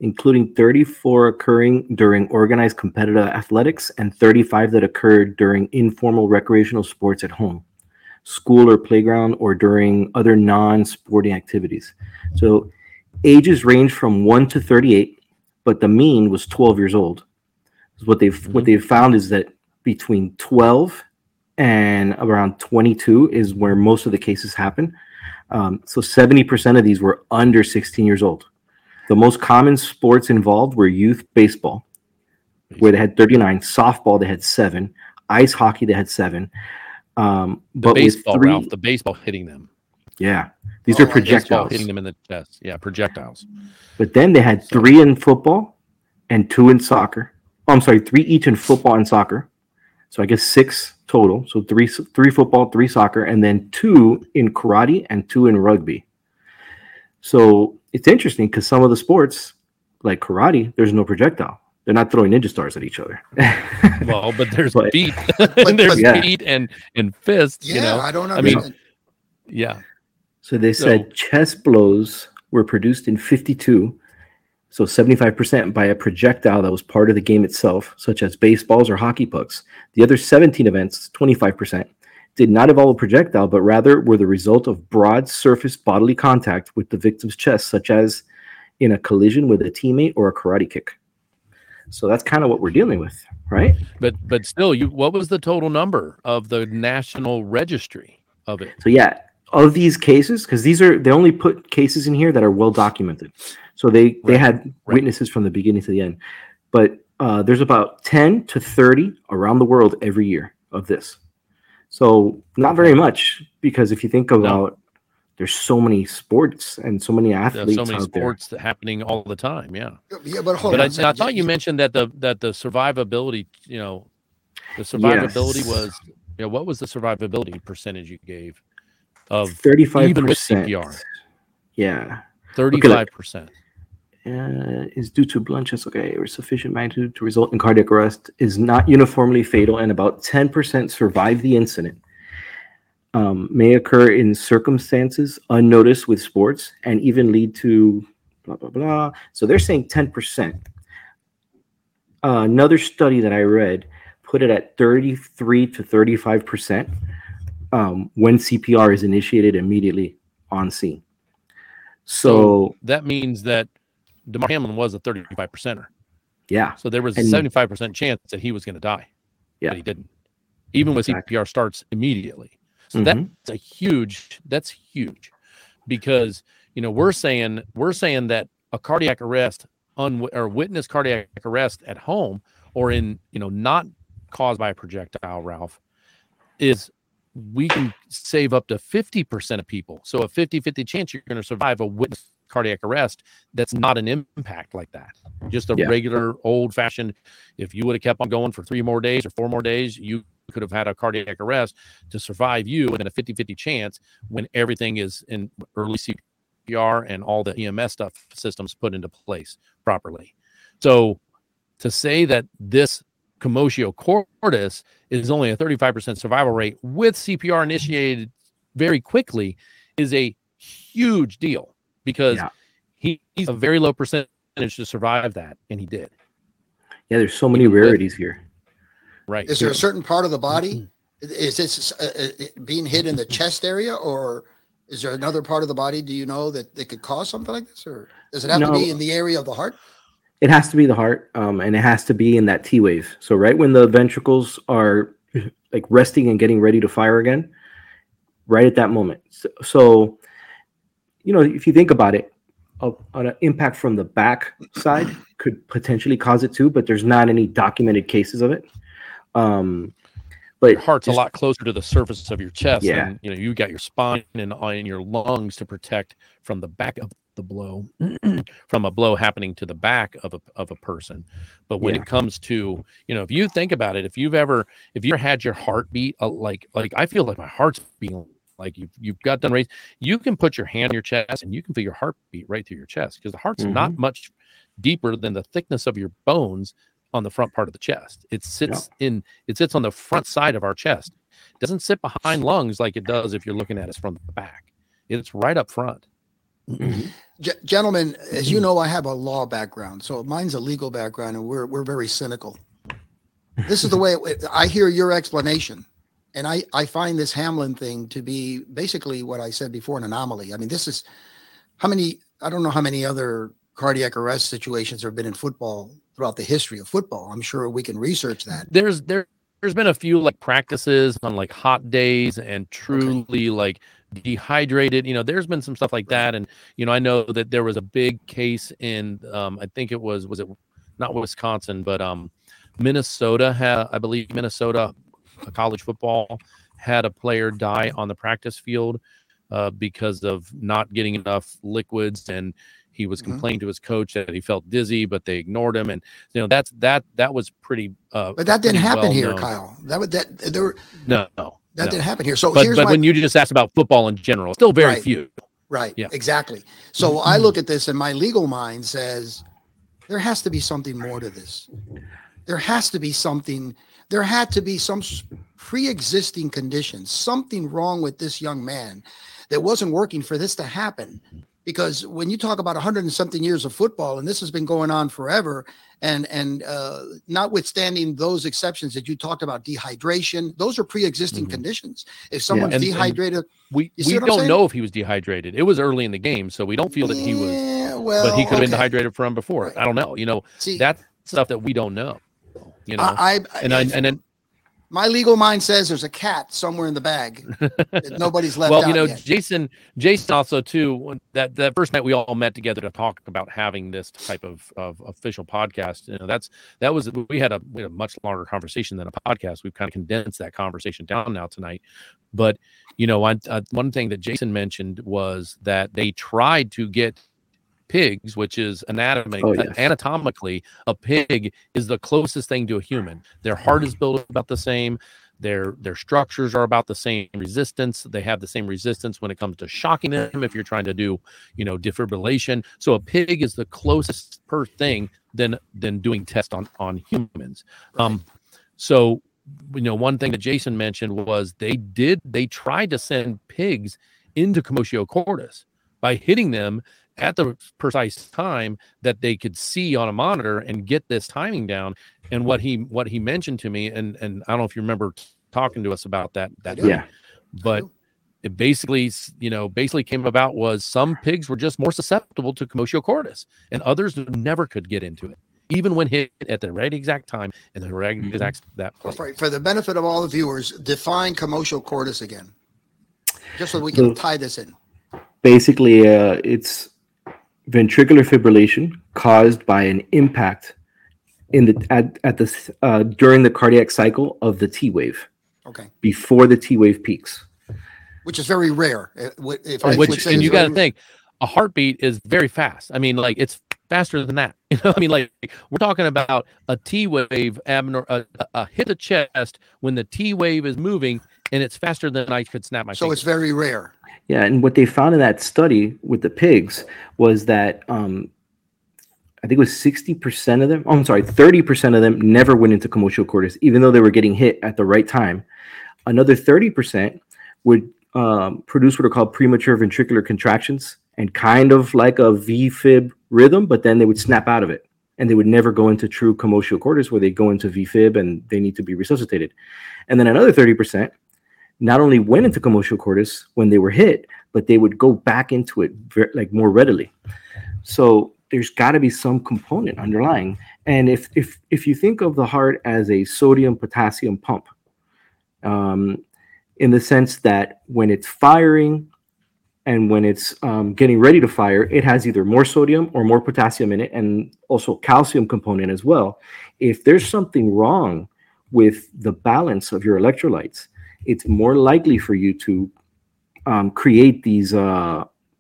including 34 occurring during organized competitive athletics and 35 that occurred during informal recreational sports at home, school or playground, or during other non-sporting activities. So ages range from 1 to 38, but the mean was 12 years old. What they've found is that between 12 and around 22 is where most of the cases happen. So 70% of these were under 16 years old. The most common sports involved were youth baseball, where they had 39, softball, they had 7, ice hockey, they had 7. But baseball, with 3, Ralph, the baseball hitting them. Yeah. These are projectiles. Hitting them in the chest. Yeah, projectiles. But then they had 3 in football and 2 in soccer. Oh, I'm sorry, 3 each in football and soccer. So I guess 6 total. So 3 football, 3 soccer, and then 2 in karate and 2 in rugby. So it's interesting because some of the sports, like karate, there's no projectile. They're not throwing ninja stars at each other. Well, but there's feet. There's feet and fists. Yeah, you know? I don't understand. I mean, yeah. So they said chest blows were produced in 52, so 75% by a projectile that was part of the game itself, such as baseballs or hockey pucks. The other 17 events, 25%, did not involve a projectile, but rather were the result of broad surface bodily contact with the victim's chest, such as in a collision with a teammate or a karate kick. So that's kind of what we're dealing with, right? But still, what was the total number of the national registry of it? So yeah. Of these cases, because they only put cases in here that are well documented, so they had witnesses from the beginning to the end. But there's about 10 to 30 around the world every year of this, so not very much. Because if you think about, there's so many sports and so many athletes, so many sports happening all the time. Yeah. But hold on. I thought you mentioned that the survivability, was. You know, what was the survivability percentage you gave? Of 35%. Yeah. 35%. Is due to blunt chest or sufficient magnitude to result in cardiac arrest, is not uniformly fatal, and about 10% survive the incident. May occur in circumstances unnoticed with sports and even lead to blah, blah, blah. So they're saying 10%. Another study that I read put it at 33 to 35%. When CPR is initiated immediately on scene. So that means that Damar Hamlin was a 35%er. Yeah. So there was a 75% chance that he was going to die. Yeah. But he didn't. Even when CPR starts immediately. So that's huge because, we're saying that a cardiac arrest or witnessed cardiac arrest at home or in, not caused by a projectile, Ralph, we can save up to 50% of people. So a 50-50 chance you're going to survive a witness cardiac arrest. That's not an impact like that. Just a regular old-fashioned, if you would have kept on going for 3 more days or 4 more days, you could have had a cardiac arrest to survive you within a 50-50 chance when everything is in early CPR and all the EMS stuff systems put into place properly. So to say that this Commotio Cordis is only a 35% survival rate with CPR initiated very quickly is a huge deal because he's a very low percentage to survive that, and he did. Yeah, there's so many rarities here. Right. Is there a certain part of the body? Is this being hit in the chest area, or is there another part of the body, do you know, that could cause something like this? Or does it have to be in the area of the heart? It has to be the heart, and it has to be in that T wave. So right when the ventricles are like resting and getting ready to fire again, right at that moment. So if you think about it, an impact from the back side could potentially cause it too, but there's not any documented cases of it. But your heart's a lot closer to the surface of your chest. Yeah. And, you got your spine and your lungs to protect from the back of the blow from a blow happening to the back of a person. But when it comes to, if you think about it, if you had your heartbeat, like I feel like my heart's beating, like you've got done race, you can put your hand on your chest and you can feel your heartbeat right through your chest because the heart's not much deeper than the thickness of your bones on the front part of the chest. It sits on the front side of our chest. It doesn't sit behind lungs like it does if you're looking at us from the back. It's right up front. Gentlemen, as you know, I have a law background, so mine's a legal background, and we're very cynical. This is the way I hear your explanation, and I find this Hamlin thing to be basically what I said before, an anomaly. I mean, this is I don't know how many other cardiac arrest situations there have been in football throughout the history of football. I'm sure we can research that. There's there's been a few like practices on like hot days and truly like dehydrated, you know, there's been some stuff like that. And, you know, I know that there was a big case in, I think it was it not Wisconsin, but Minnesota had, I believe Minnesota college football had a player die on the practice field because of not getting enough liquids, and he was complaining to his coach that he felt dizzy, but they ignored him. And, you know, that was pretty, but that didn't happen here, Kyle. That didn't happen here. So, but when you just asked about football in general, still very few. Right. Yeah. Exactly. So I look at this and my legal mind says there has to be something more to this. There has to be something. There had to be some pre-existing condition, something wrong with this young man that wasn't working for this to happen. Because when you talk about 100 and something years of football, and this has been going on forever, and notwithstanding those exceptions that you talked about, dehydration, those are pre-existing conditions. If someone's dehydrated, we don't know if he was dehydrated. It was early in the game, so we don't feel that he was. But he could have been dehydrated from before. Right. I don't know. You know, that's stuff that we don't know. You know, and then my legal mind says there's a cat somewhere in the bag that nobody's left out. Well, you know, yet. Jason also, too, that first night we all met together to talk about having this type of official podcast, you know, we had a much longer conversation than a podcast. We've kind of condensed that conversation down now tonight. But, you know, one thing that Jason mentioned was that they tried to get pigs, which is anatomically, a pig is the closest thing to a human. Their heart is built about the same. Their structures are about the same resistance. They have the same resistance when it comes to shocking them. If you're trying to do, you know, defibrillation. So a pig is the closest per thing than doing tests on humans. So, you know, one thing that Jason mentioned was they tried to send pigs into Commotio Cordis by hitting them at the precise time that they could see on a monitor and get this timing down. And what he mentioned to me, and I don't know if you remember talking to us about that yeah, night, but it basically came about was some pigs were just more susceptible to Commotio Cordis, and others never could get into it, even when hit at the right exact time and the right exact that place. Right. For the benefit of all the viewers, define Commotio Cordis again, just so we can tie this in. Basically, it's ventricular fibrillation caused by an impact during the cardiac cycle of the T wave. Okay. Before the T wave peaks, which is very rare. And you got to think, a heartbeat is very fast. I mean, like it's faster than that. You know, I mean, like we're talking about a T wave hit the chest when the T wave is moving, and it's faster than I could snap my fingers. So it's very rare. Yeah, and what they found in that study with the pigs was that I think it was 60% of them. Oh, I'm sorry, 30% of them never went into Commotio Cordis, even though they were getting hit at the right time. Another 30% would produce what are called premature ventricular contractions and kind of like a V-fib rhythm, but then they would snap out of it, and they would never go into true Commotio Cordis where they go into V-fib and they need to be resuscitated. And then another 30%. Not only went into Commotio Cordis when they were hit, but they would go back into it more readily. So there's got to be some component underlying. And if you think of the heart as a sodium-potassium pump, in the sense that when it's firing and when it's getting ready to fire, it has either more sodium or more potassium in it, and also calcium component as well. If there's something wrong with the balance of your electrolytes, it's more likely for you to create these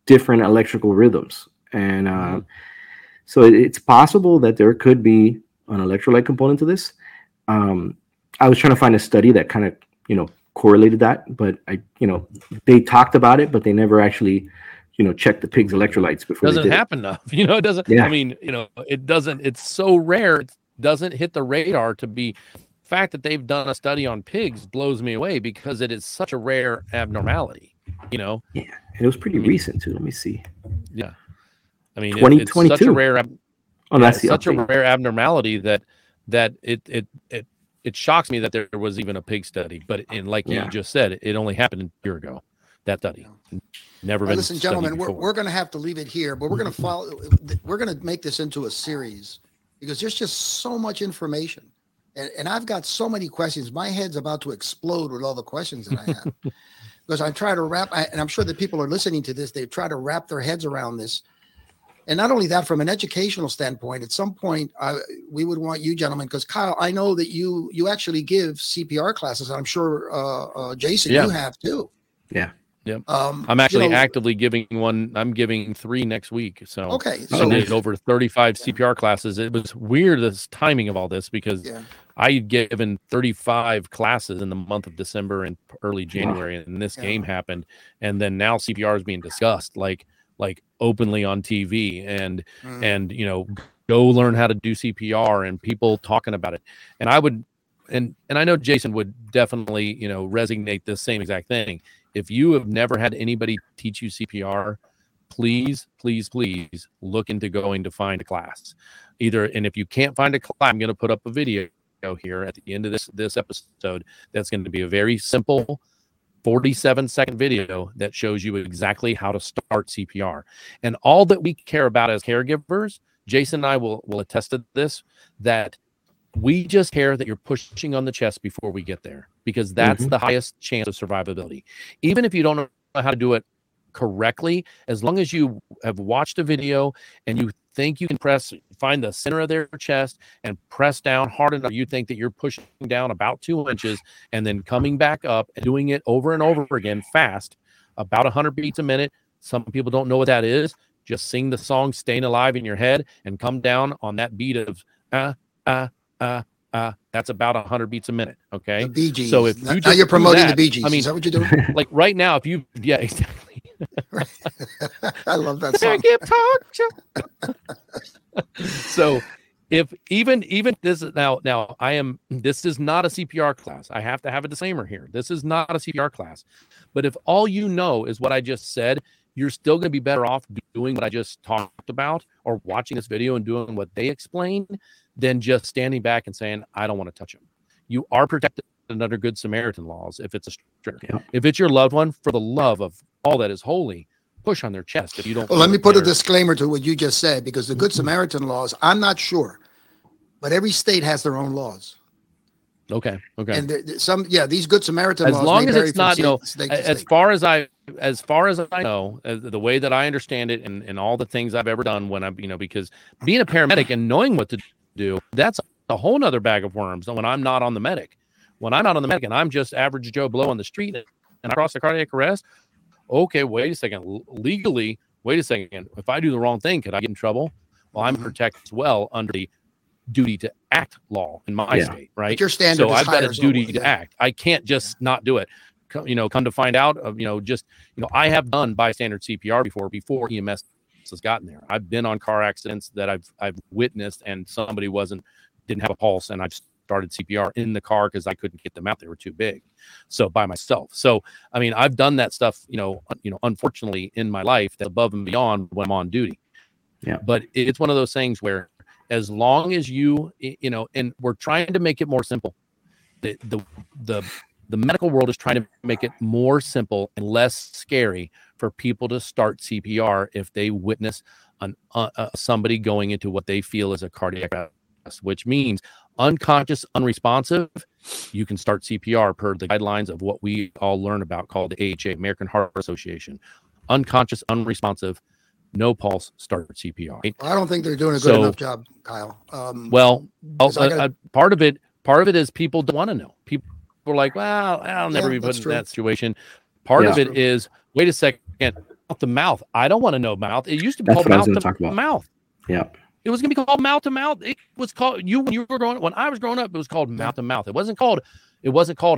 different electrical rhythms. And so it's possible that there could be an electrolyte component to this. I was trying to find a study that kind of, you know, correlated that, but they talked about it, but they never actually, you know, checked the pig's electrolytes before. Doesn't happen enough. You know, it doesn't, yeah. I mean, you know, it doesn't, it's so rare. It doesn't hit the radar to be. Fact that they've done a study on pigs blows me away because it is such a rare abnormality, you know. Yeah, and it was pretty recent too. Let me see. Yeah, I mean, 2022. It's such a rare. A rare abnormality that it shocks me that there was even a pig study. But you just said, it only happened a year ago. That study never been. Listen, gentlemen, we're going to have to leave it here, but we're going to follow. We're going to make this into a series because there's just so much information. And I've got so many questions. My head's about to explode with all the questions that I have because I'm trying to wrap, and I'm sure that people are listening to this. They try to wrap their heads around this. And not only that, from an educational standpoint, at some point we would want you gentlemen, because Kyle, I know that you actually give CPR classes. I'm sure, Jason, you have too. Yeah. Yeah. I'm actually actively giving one. I'm giving 3 next week. So, okay. So there's over 35 CPR classes. It was weird, this timing of all this, because I had given 35 classes in the month of December and early January. And this game happened. And then now CPR is being discussed like openly on TV and, you know, go learn how to do CPR and people talking about it. And I would, and I know Jason would definitely, you know, resonate this same exact thing. If you have never had anybody teach you CPR, please, please, please look into going to find a class either. And if you can't find a class, I'm going to put up a video here at the end of this episode. That's going to be a very simple 47-second video that shows you exactly how to start CPR. And all that we care about as caregivers, Jason and I will attest to this, that we just care that you're pushing on the chest before we get there, because that's the highest chance of survivability. Even if you don't know how to do it correctly, as long as you have watched a video and you think you can find the center of their chest and press down hard enough, you think that you're pushing down about 2 inches and then coming back up and doing it over and over again fast, about 100 beats a minute. Some people don't know what that is. Just sing the song Staying Alive in your head and come down on that beat of that's about 100 beats a minute. Okay. The BGs. So if you now you're promoting the BGs. I mean, is that what you're doing? Like right now, if you, yeah, exactly. I love that song. So if even this is now this is not a CPR class. I have to have a disclaimer here. This is not a CPR class, but if all you know is what I just said, you're still going to be better off doing what I just talked about or watching this video and doing what they explain than just standing back and saying, I don't want to touch them. You are protected under Good Samaritan laws if it's a stranger. Yeah. If it's your loved one, for the love of all that is holy, push on their chest if you don't. Well, let me put a disclaimer to what you just said, because the Good Samaritan laws, I'm not sure, but every state has their own laws. Okay. And these Good Samaritan laws. As long as it's not, you know, as far as I know, the way that I understand it, and all the things I've ever done when I'm, you know, because being a paramedic and knowing what to do, that's a whole nother bag of worms. And when I'm not on the medic and I'm just average Joe Blow on the street and I cross the cardiac arrest. Okay, wait a second. Legally, wait a second. If I do the wrong thing, could I get in trouble? Well, I'm protected as well under the duty to act law in my state, right? But your standard so is I've got a duty to act. I can't just not do it. Come to find out, I have done bystander CPR before EMS has gotten there. I've been on car accidents that I've witnessed, and somebody didn't have a pulse, and I've started CPR in the car because I couldn't get them out; they were too big. So by myself. So I mean, I've done that stuff. Unfortunately, in my life, that's above and beyond when I'm on duty. Yeah. But it's one of those things where, as long as you, and we're trying to make it more simple. The medical world is trying to make it more simple and less scary for people to start CPR if they witness somebody going into what they feel is a cardiac arrest, which means unconscious, unresponsive. You can start CPR per the guidelines of what we all learn about, called the AHA, American Heart Association. Unconscious, unresponsive, no pulse, start CPR. Right? Well, I don't think they're doing a good enough job, Kyle. Part of it is people don't want to know. People are like, well, I'll never be put in that situation. Part of it is, wait a second, mouth to mouth. I don't want to know mouth. It used to be called mouth to mouth. Yeah. It was going to be called mouth to mouth. It was called when I was growing up, it was called mouth to mouth. It wasn't called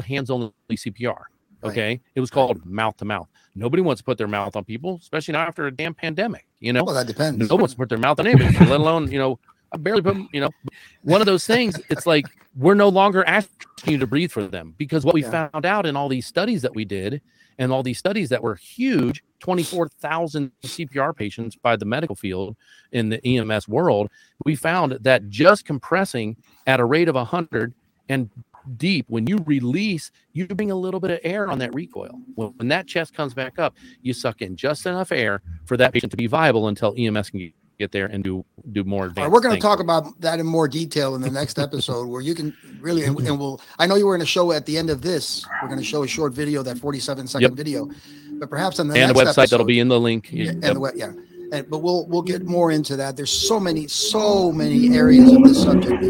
hands only CPR. Okay. Right. It was called mouth to mouth. Nobody wants to put their mouth on people, especially not after a damn pandemic, you know? Well, that depends. No one wants to put their mouth on anybody, let alone, I barely put, one of those things. It's like, we're no longer asking you to breathe for them, because what we found out in all these studies that we did, and all these studies that were huge, 24,000 CPR patients by the medical field in the EMS world, we found that just compressing at a rate of 100 and deep, when you release, you bring a little bit of air on that recoil. When that chest comes back up, you suck in just enough air for that patient to be viable until EMS can get there and do more advanced. All right, we're going to talk about that in more detail in the next episode where you can really, and we'll, I know you were in a show at the end of this, we're going to show a short video, that 47-second video, but perhaps on the next episode. And the website that'll be in the link. Yeah, and but we'll get more into that. There's so many areas of this subject.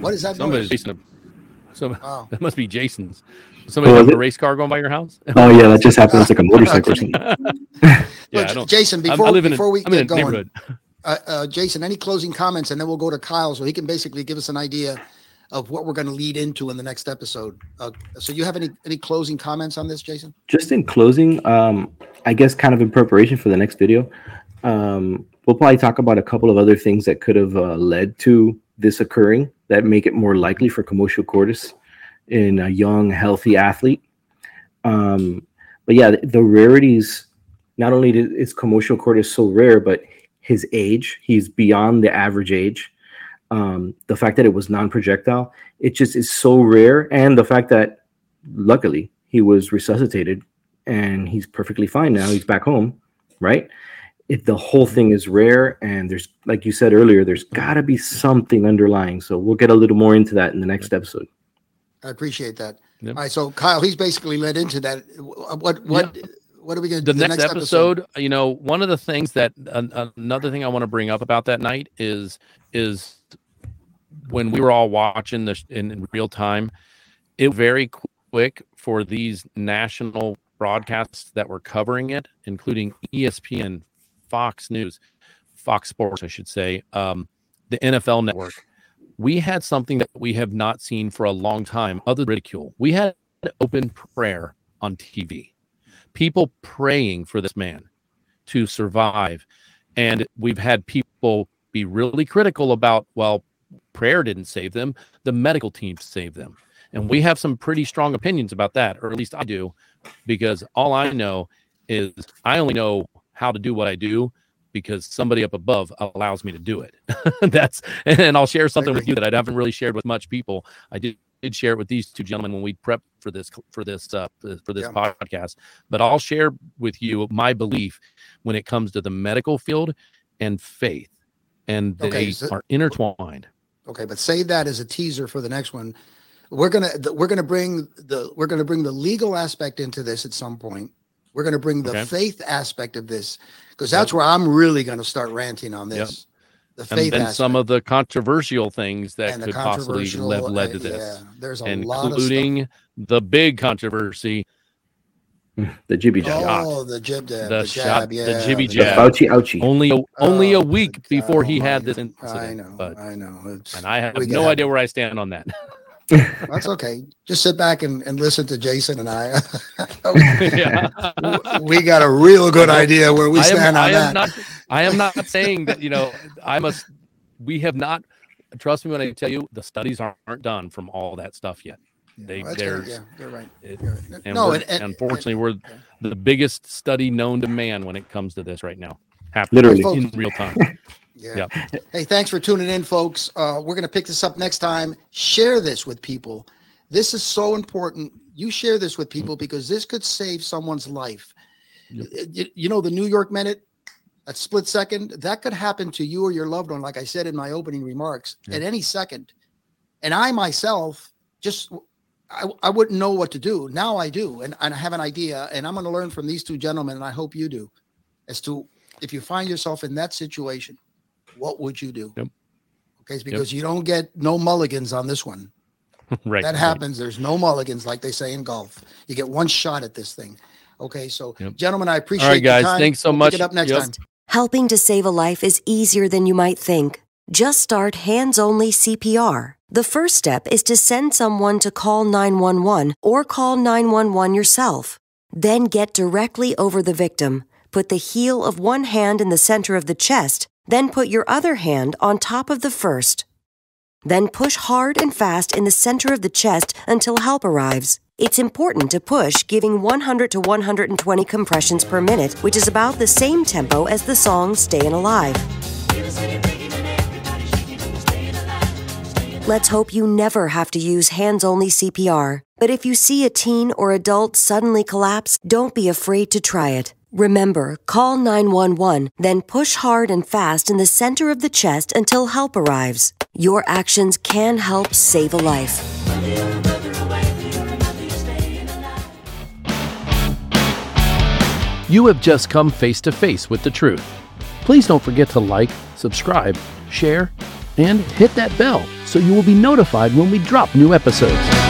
What is that? That must be Jason's. Somebody has a race car going by your house? Oh yeah, that just happened. It's like a motorcycle or something. Jason, before we get going, Jason, any closing comments, and then we'll go to Kyle so he can basically give us an idea of what we're going to lead into in the next episode. So you have any closing comments on this, Jason? Just in closing, I guess kind of in preparation for the next video, we'll probably talk about a couple of other things that could have led to this occurring that make it more likely for commotio cordis in a young, healthy athlete. But yeah, the rarities, not only is commotio cordis so rare, but his age, he's beyond the average age. The fact that it was non-projectile, it just is so rare. And the fact that luckily he was resuscitated and he's perfectly fine now. He's back home, right? The whole thing is rare. And there's, like you said earlier, there's got to be something underlying. So we'll get a little more into that in the next episode. I appreciate that. Yep. All right. So Kyle, he's basically led into that. What are we going to do? The next episode, you know, one of the things that another thing I want to bring up about that night is when we were all watching this in real time, it was very quick for these national broadcasts that were covering it, including ESPN, Fox News, Fox Sports, I should say, the NFL network. We had something that we have not seen for a long time, other than ridicule. We had open prayer on TV. People praying for this man to survive. And we've had people be really critical about, well, prayer didn't save them. The medical team saved them. And we have some pretty strong opinions about that, or at least I do, because all I know is I only know how to do what I do because somebody up above allows me to do it. And I'll share something with you that I haven't really shared with much people. I did share it with these two gentlemen when we prepped for this podcast, but I'll share with you my belief when it comes to the medical field and faith, and they are intertwined. Okay. But save that as a teaser for the next one. We're going to bring the legal aspect into this at some point. We're going to bring the faith aspect of this, because that's where I'm really going to start ranting on this. Yep. The faith aspect. Some of the controversial things that could possibly have led to this. Yeah, there's a lot, including the big controversy. The jibby jab. Oh, the jib jab. The jab, yeah. The jibby jab. Ouchie, ouchie. Only a week before he had this incident. I know. And I have no idea where I stand on that. That's okay. Just sit back and listen to Jason and I. We got a real good idea where we stand on that. I am not saying that, you know, we have not, trust me when I tell you, the studies aren't done from all that stuff yet. You're right. Unfortunately, we're the biggest study known to man when it comes to this right now. Literally in real time. Yeah. Yep. Hey, thanks for tuning in, folks. We're going to pick this up next time. Share this with people. This is so important. You share this with people because this could save someone's life. Yep. You know, the New York minute, that split second, that could happen to you or your loved one, like I said in my opening remarks, at any second. And I myself I wouldn't know what to do. Now I do, and I have an idea, and I'm going to learn from these two gentlemen, and I hope you do, as to if you find yourself in that situation, what would you do? Yep. Okay, it's because you don't get no mulligans on this one. Right. That happens. There's no mulligans, like they say in golf. You get one shot at this thing. Okay, so gentlemen, I appreciate your time. All right, guys, thanks so much. Pick it up next time. Helping to save a life is easier than you might think. Just start hands-only CPR. The first step is to send someone to call 911 or call 911 yourself. Then get directly over the victim. Put the heel of one hand in the center of the chest. Then put your other hand on top of the first. Then push hard and fast in the center of the chest until help arrives. It's important to push, giving 100 to 120 compressions per minute, which is about the same tempo as the song Stayin' Alive. Let's hope you never have to use hands-only CPR. But if you see a teen or adult suddenly collapse, don't be afraid to try it. Remember, call 911, then push hard and fast in the center of the chest until help arrives. Your actions can help save a life. You have just come face to face with the truth. Please don't forget to like, subscribe, share, and hit that bell so you will be notified when we drop new episodes.